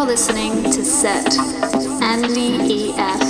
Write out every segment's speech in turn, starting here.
You're listening to Set NDEF.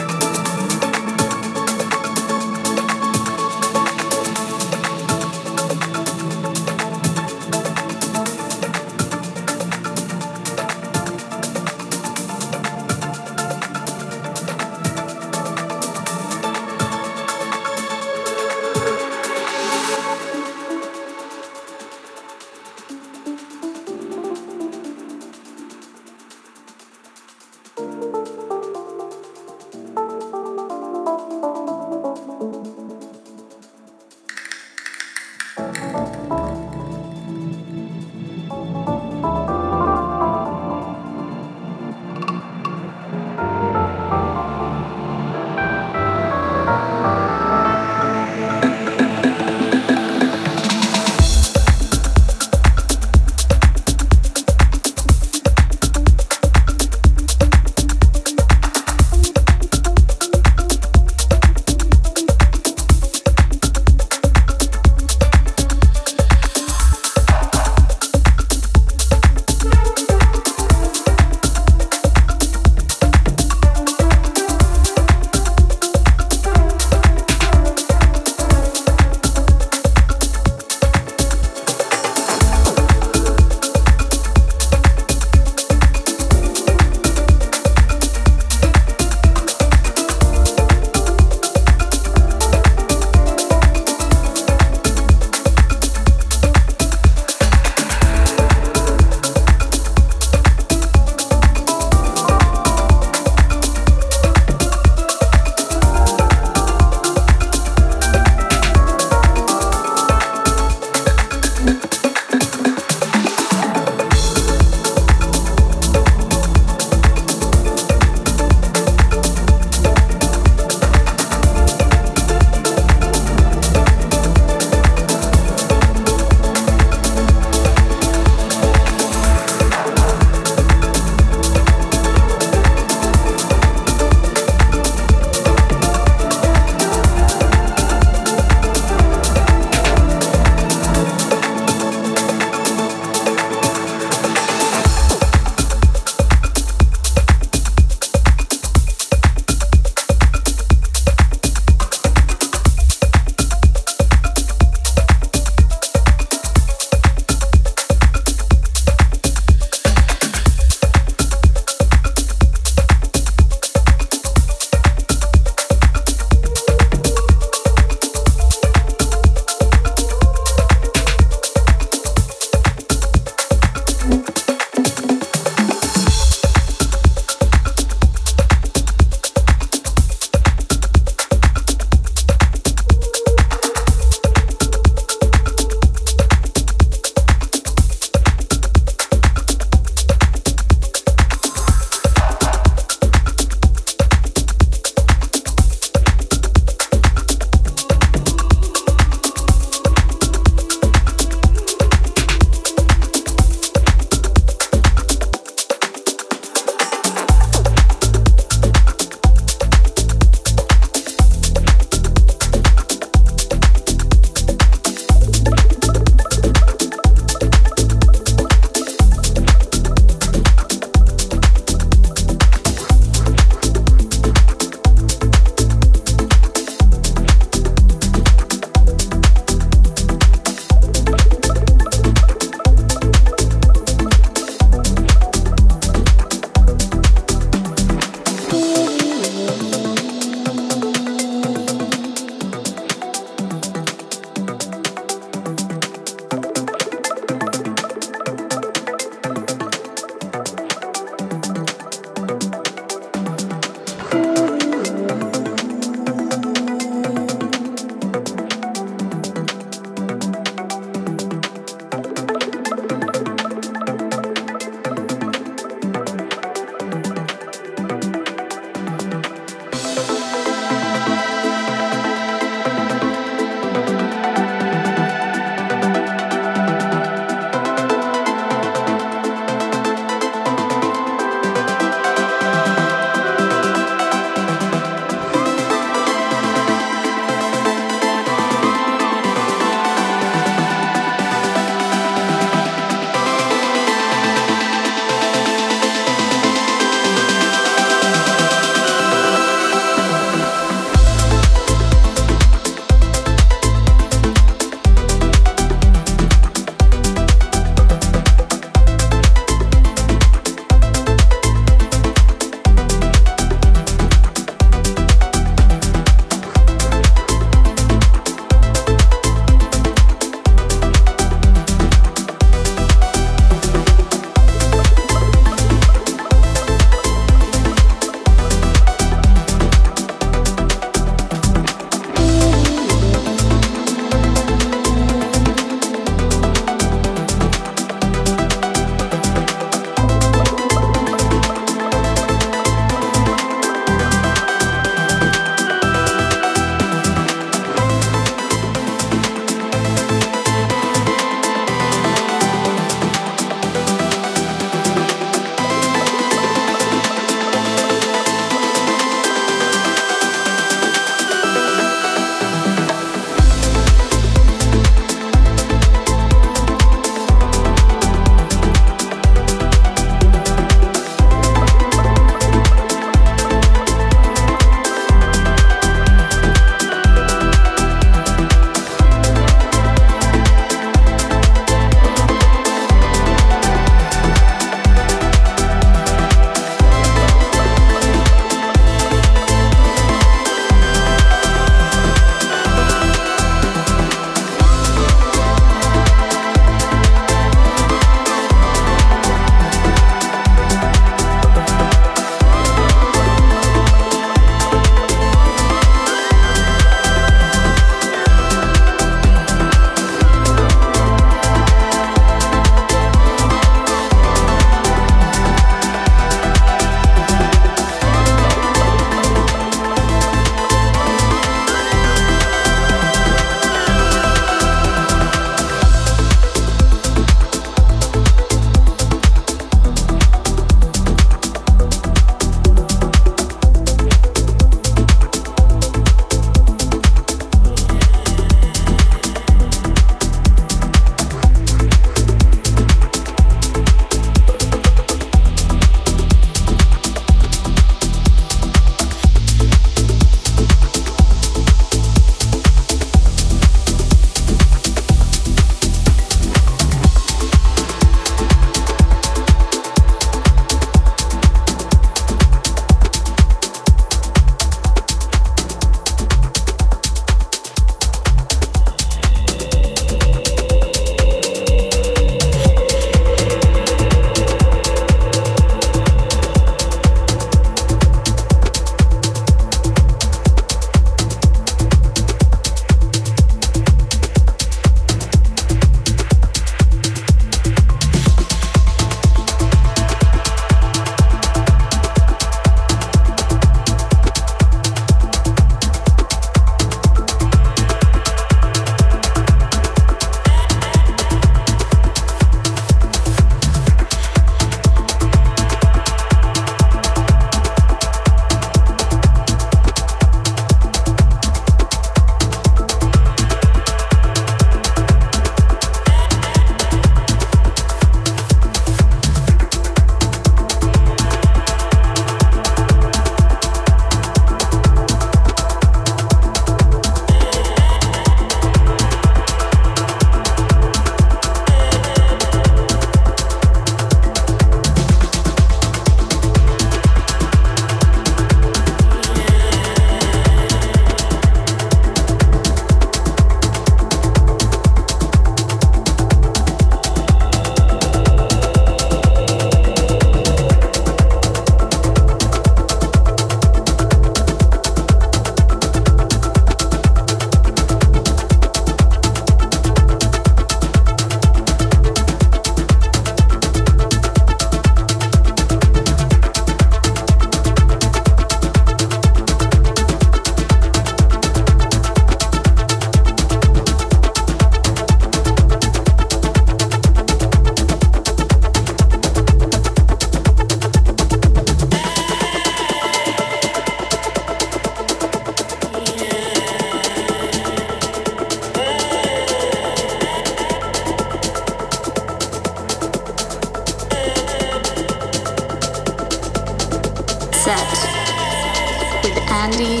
Andy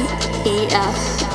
AF.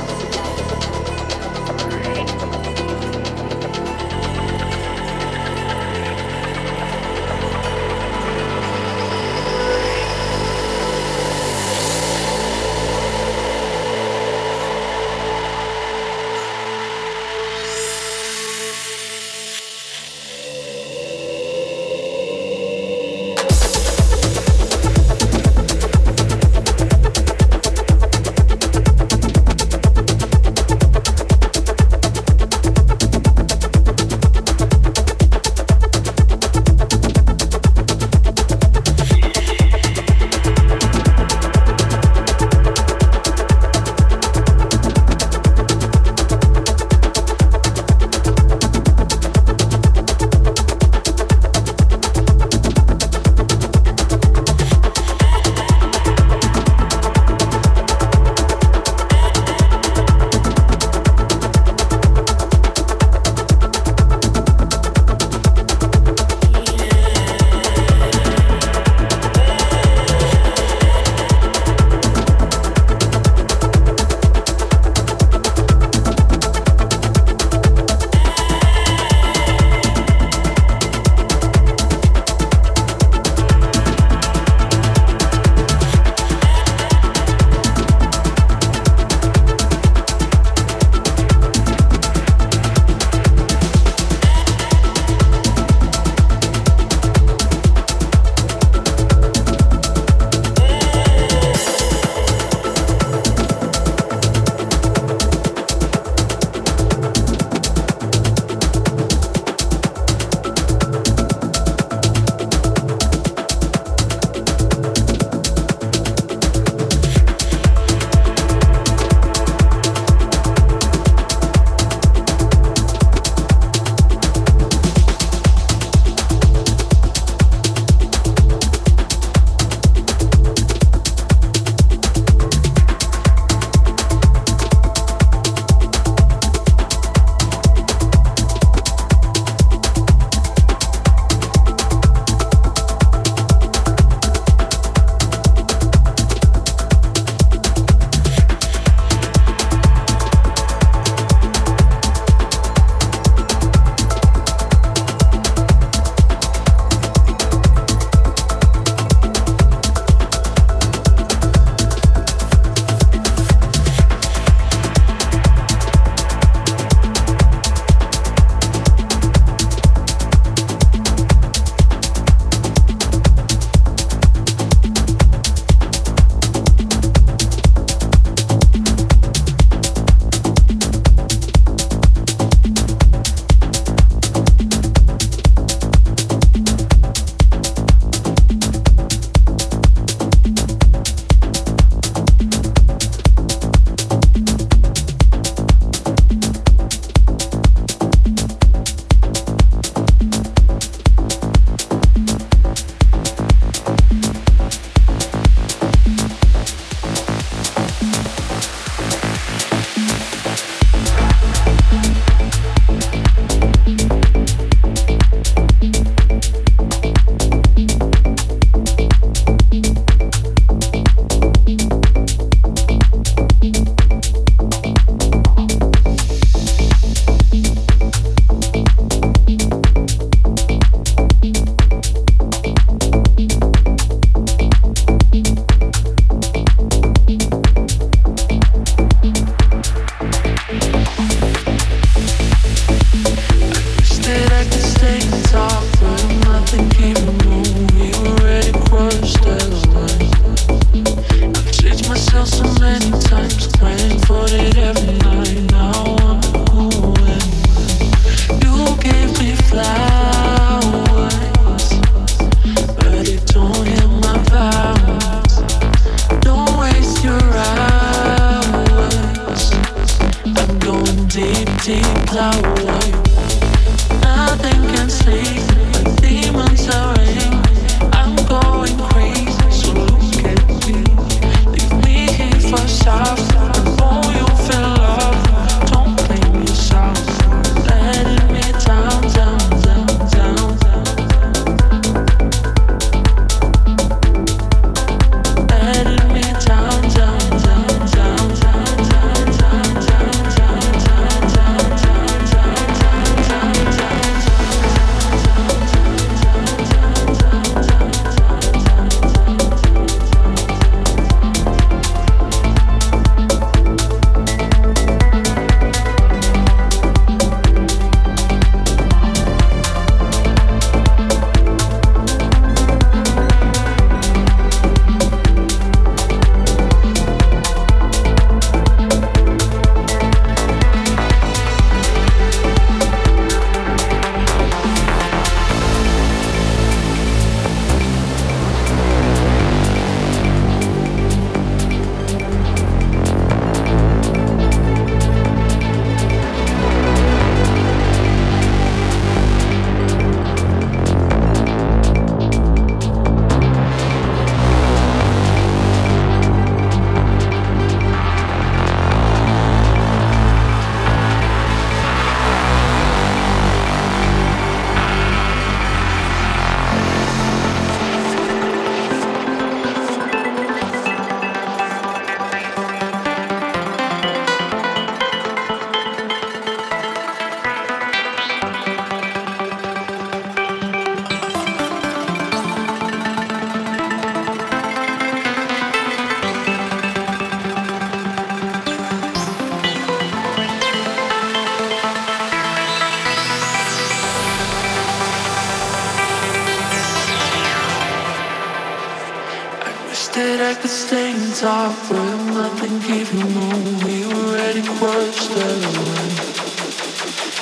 left the stains our room, nothing even more. We already washed away.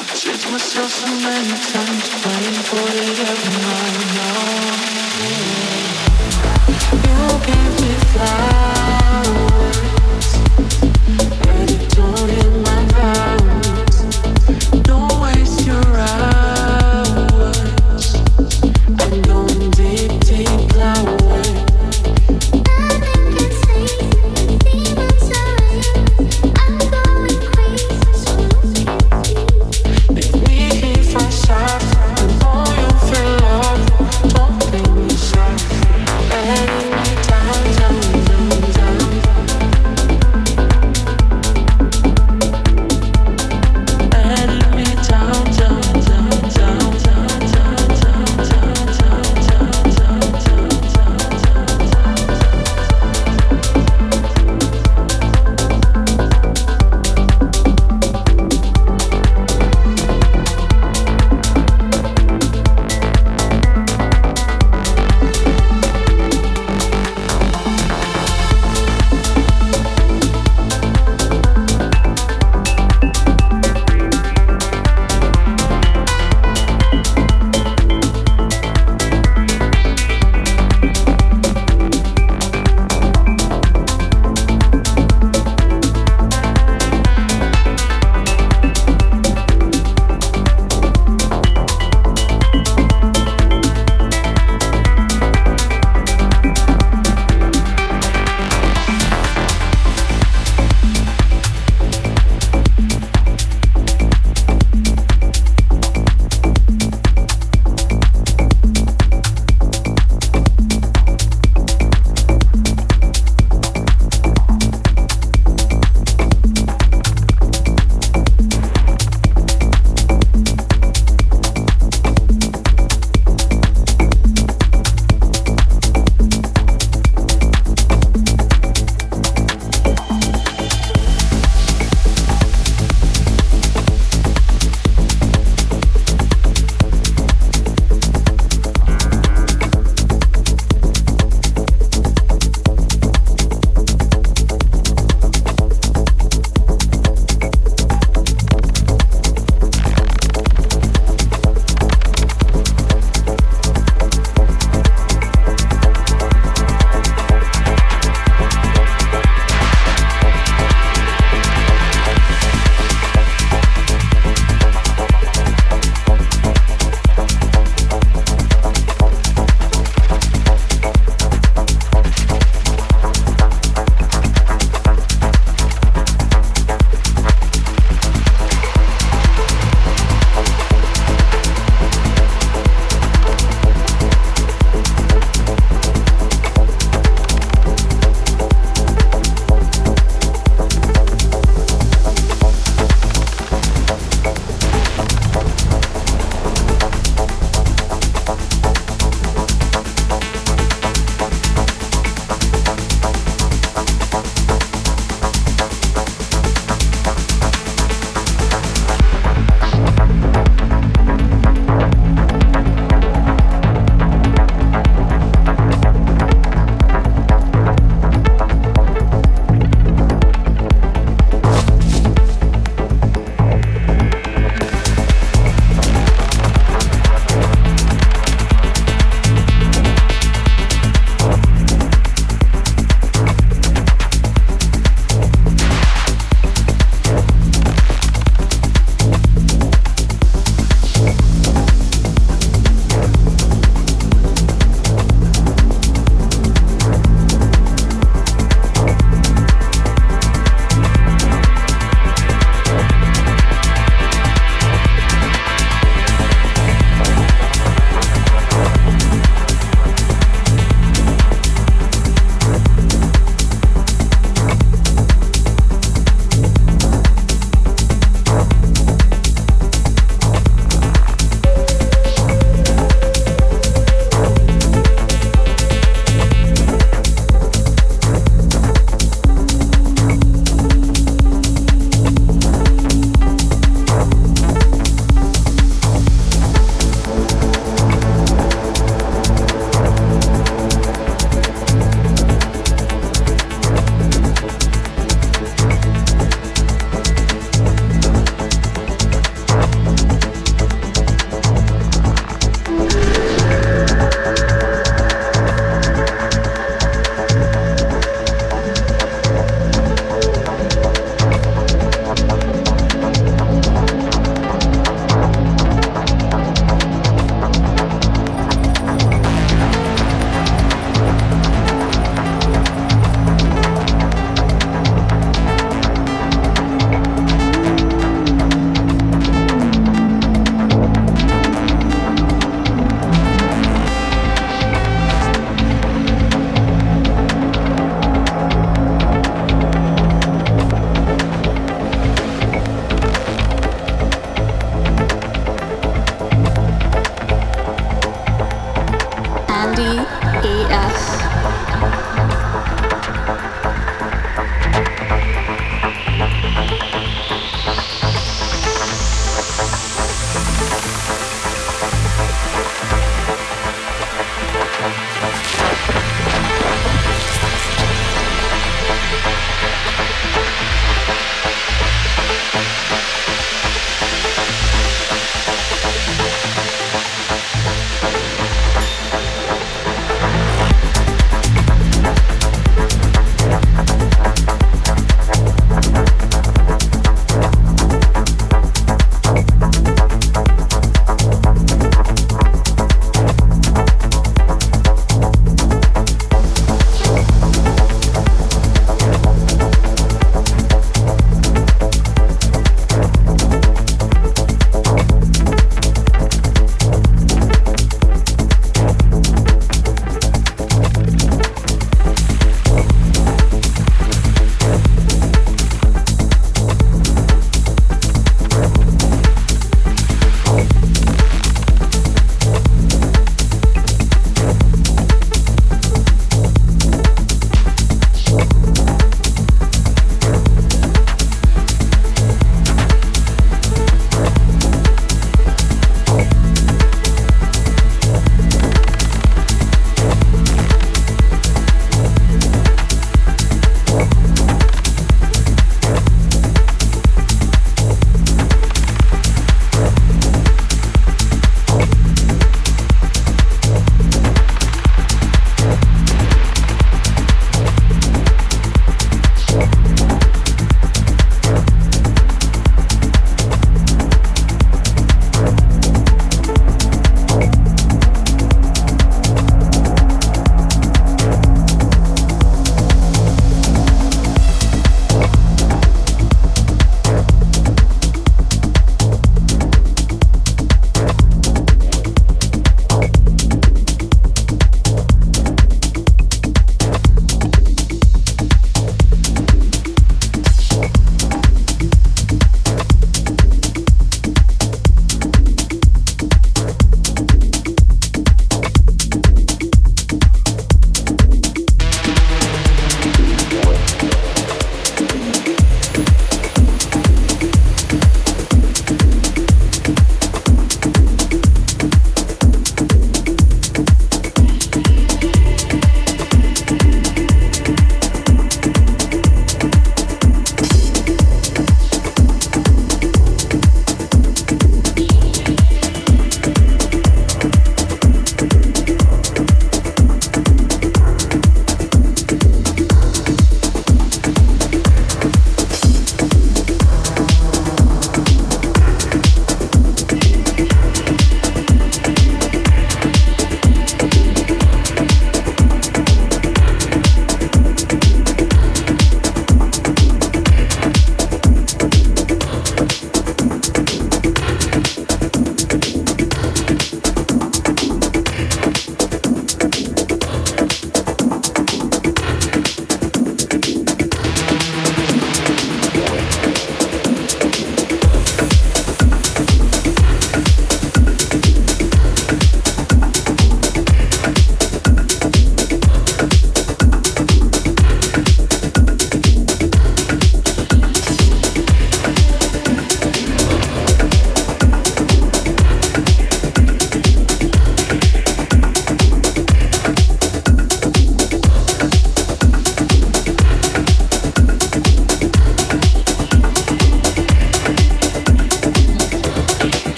I chased myself so many times, praying for it every night. Now you gave me flowers, but it don't heal my vows. Don't waste your eyes. Anytime,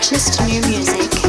freshness to new music.